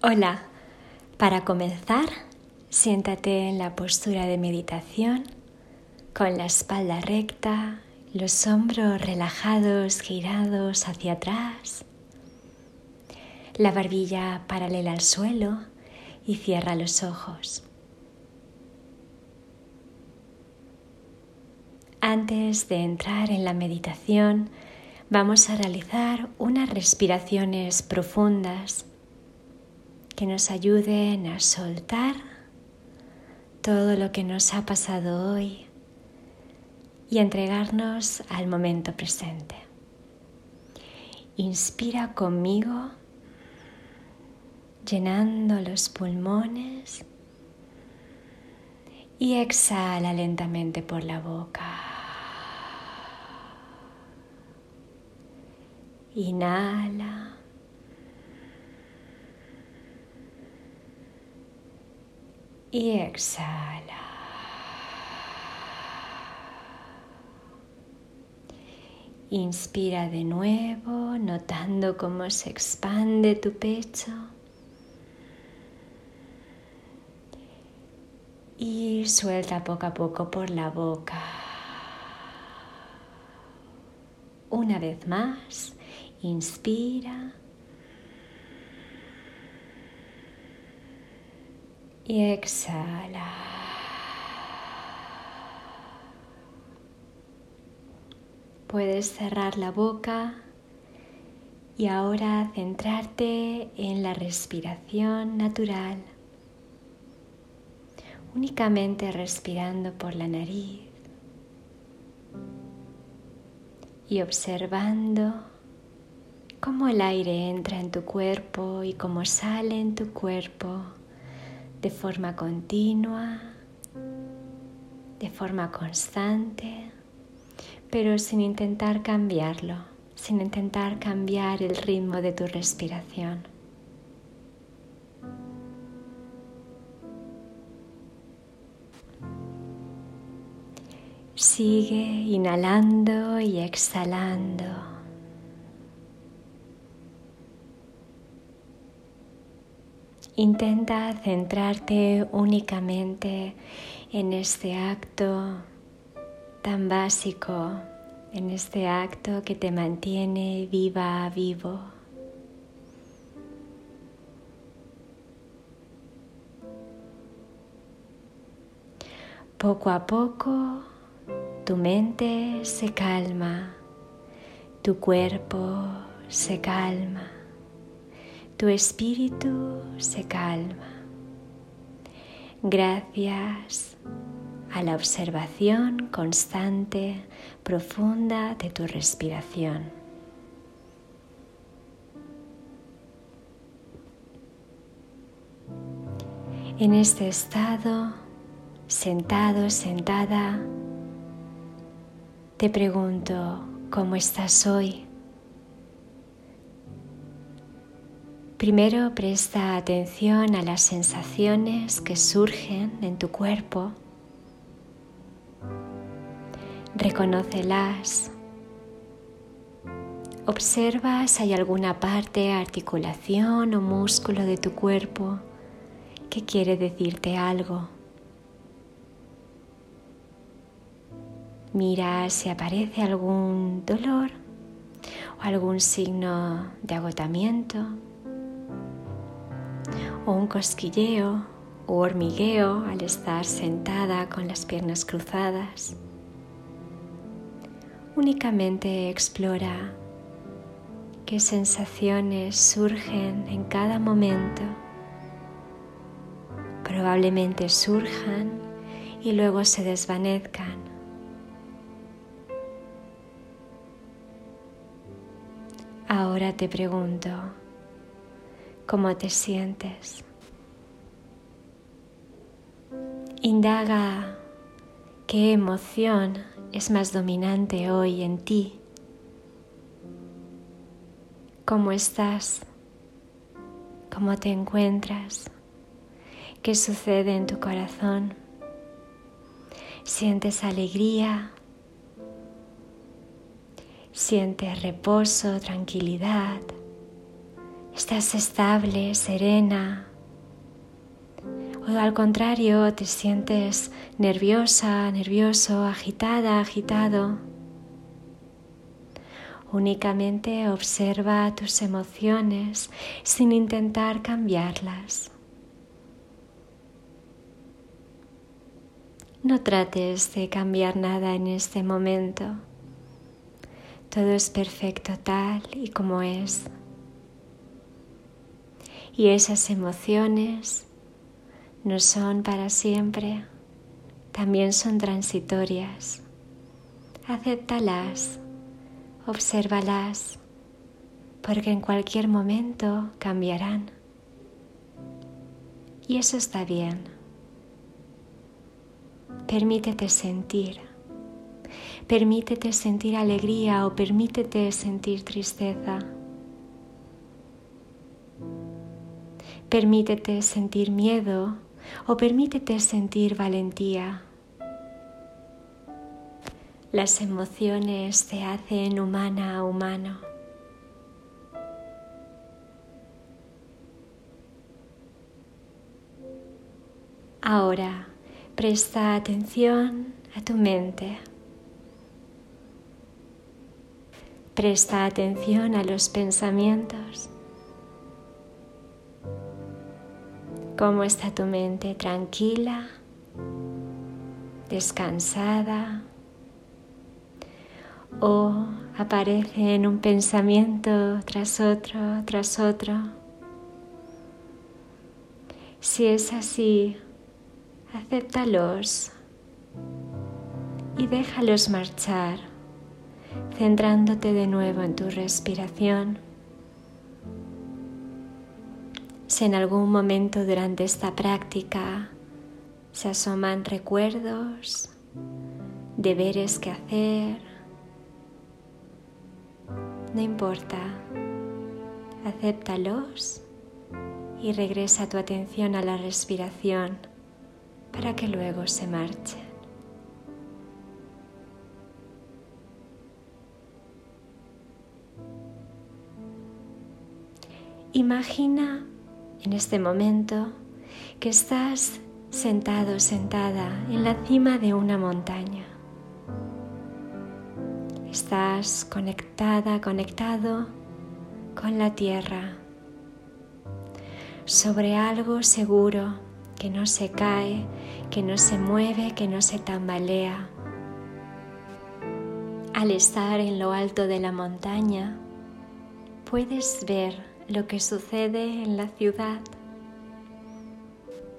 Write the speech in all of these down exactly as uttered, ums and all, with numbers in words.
Hola, para comenzar, siéntate en la postura de meditación con la espalda recta, los hombros relajados, girados hacia atrás, la barbilla paralela al suelo y cierra los ojos. Antes de entrar en la meditación, vamos a realizar unas respiraciones profundas que nos ayuden a soltar todo lo que nos ha pasado hoy y entregarnos al momento presente. Inspira conmigo, llenando los pulmones, y exhala lentamente por la boca. Inhala. Y exhala. Inspira de nuevo, notando cómo se expande tu pecho. Y suelta poco a poco por la boca. Una vez más, inspira. Y exhala. Puedes cerrar la boca y ahora centrarte en la respiración natural, únicamente respirando por la nariz y observando cómo el aire entra en tu cuerpo y cómo sale en tu cuerpo. De forma continua, de forma constante, pero sin intentar cambiarlo, sin intentar cambiar el ritmo de tu respiración. Sigue inhalando y exhalando. Intenta centrarte únicamente en este acto tan básico, en este acto que te mantiene viva, vivo. Poco a poco tu mente se calma, tu cuerpo se calma. Tu espíritu se calma. Gracias a la observación constante, profunda de tu respiración. En este estado, sentado, sentada, te pregunto, ¿cómo estás hoy? Primero presta atención a las sensaciones que surgen en tu cuerpo. Reconócelas. Observa si hay alguna parte, articulación o músculo de tu cuerpo que quiere decirte algo. Mira si aparece algún dolor o algún signo de agotamiento, o un cosquilleo o hormigueo al estar sentada con las piernas cruzadas. Únicamente explora qué sensaciones surgen en cada momento. Probablemente surjan y luego se desvanezcan. Ahora te pregunto, ¿cómo te sientes? Indaga qué emoción es más dominante hoy en ti. ¿Cómo estás? ¿Cómo te encuentras? ¿Qué sucede en tu corazón? ¿Sientes alegría? ¿Sientes reposo, tranquilidad? Estás estable, serena, o al contrario, te sientes nerviosa, nervioso, agitada, agitado. Únicamente observa tus emociones sin intentar cambiarlas. No trates de cambiar nada en este momento. Todo es perfecto tal y como es. Y esas emociones no son para siempre, también son transitorias. Acéptalas, obsérvalas, porque en cualquier momento cambiarán. Y eso está bien. Permítete sentir. Permítete sentir alegría o permítete sentir tristeza. Permítete sentir miedo o permítete sentir valentía. Las emociones te hacen humana a humano. Ahora, presta atención a tu mente. Presta atención a los pensamientos. ¿Cómo está tu mente? ¿Tranquila? ¿Descansada? ¿O aparece en un pensamiento tras otro, tras otro? Si es así, acéptalos y déjalos marchar, centrándote de nuevo en tu respiración. Si en algún momento durante esta práctica se asoman recuerdos, deberes que hacer, no importa, acéptalos y regresa tu atención a la respiración para que luego se marchen. Imagina en este momento que estás sentado, sentada en la cima de una montaña. Estás conectada, conectado con la tierra, sobre algo seguro que no se cae, que no se mueve, que no se tambalea. Al estar en lo alto de la montaña, puedes ver lo que sucede en la ciudad.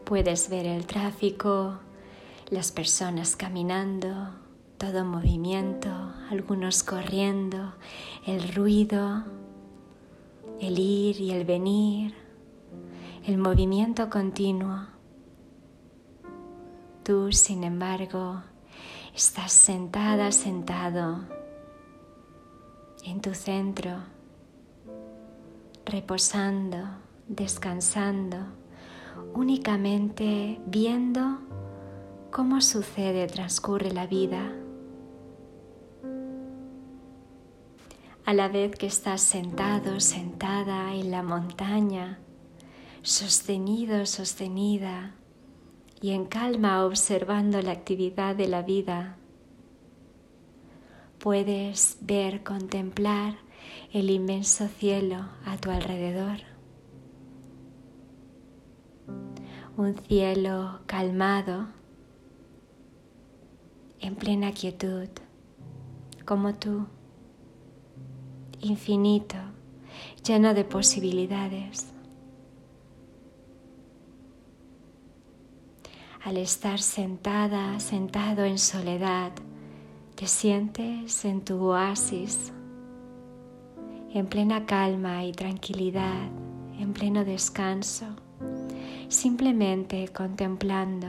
Puedes ver el tráfico, las personas caminando, todo movimiento, algunos corriendo, el ruido, el ir y el venir, el movimiento continuo. Tú, sin embargo, estás sentada, sentado en tu centro, reposando, descansando, únicamente viendo cómo sucede, transcurre la vida. A la vez que estás sentado, sentada en la montaña, sostenido, sostenida y en calma observando la actividad de la vida, puedes ver, contemplar el inmenso cielo a tu alrededor. Un cielo calmado, en plena quietud, como tú, infinito, lleno de posibilidades. Al estar sentada, sentado en soledad, te sientes en tu oasis, en plena calma y tranquilidad, en pleno descanso, simplemente contemplando,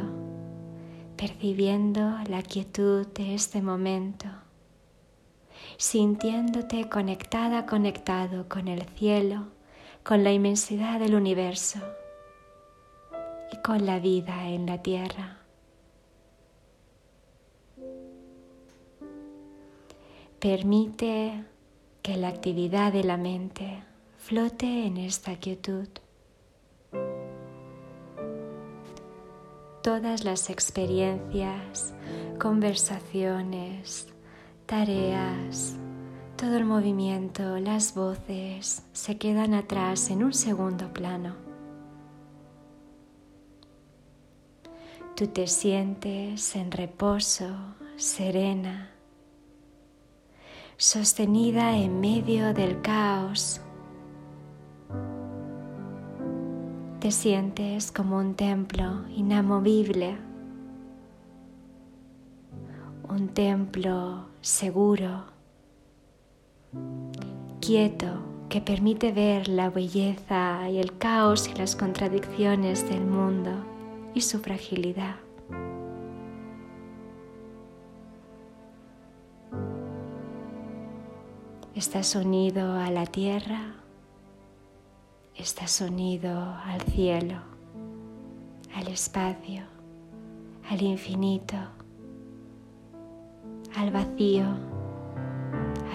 percibiendo la quietud de este momento, sintiéndote conectada, conectado con el cielo, con la inmensidad del universo y con la vida en la tierra. Permite que la actividad de la mente flote en esta quietud. Todas las experiencias, conversaciones, tareas, todo el movimiento, las voces, se quedan atrás en un segundo plano. Tú te sientes en reposo, serena, sostenida en medio del caos. Te sientes como un templo inamovible, un templo seguro, quieto, que permite ver la belleza y el caos y las contradicciones del mundo y su fragilidad. Estás unido a la tierra. Estás unido al cielo, al espacio, al infinito, al vacío,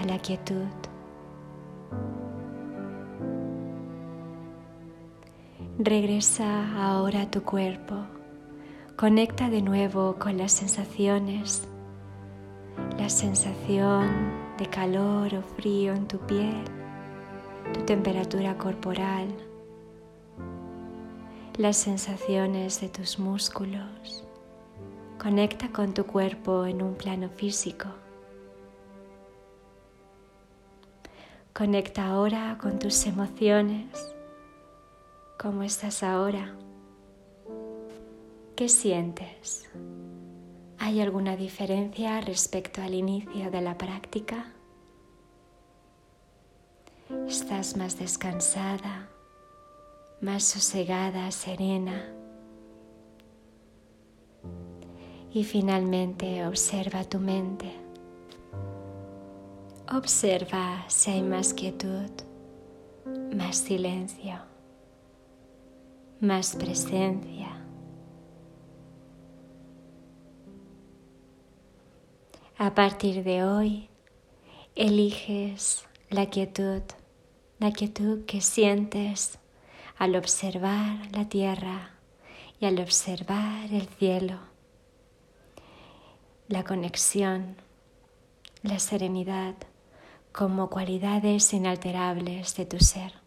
a la quietud. Regresa ahora a tu cuerpo, conecta de nuevo con las sensaciones, la sensación de calor o frío en tu piel, tu temperatura corporal, las sensaciones de tus músculos. Conecta con tu cuerpo en un plano físico. Conecta ahora con tus emociones. ¿Cómo estás ahora? ¿Qué sientes? ¿Hay alguna diferencia respecto al inicio de la práctica? Estás más descansada, más sosegada, serena. Y finalmente observa tu mente. Observa si hay más quietud, más silencio, más presencia. A partir de hoy, eliges la quietud, la quietud que sientes al observar la tierra y al observar el cielo, la conexión, la serenidad como cualidades inalterables de tu ser.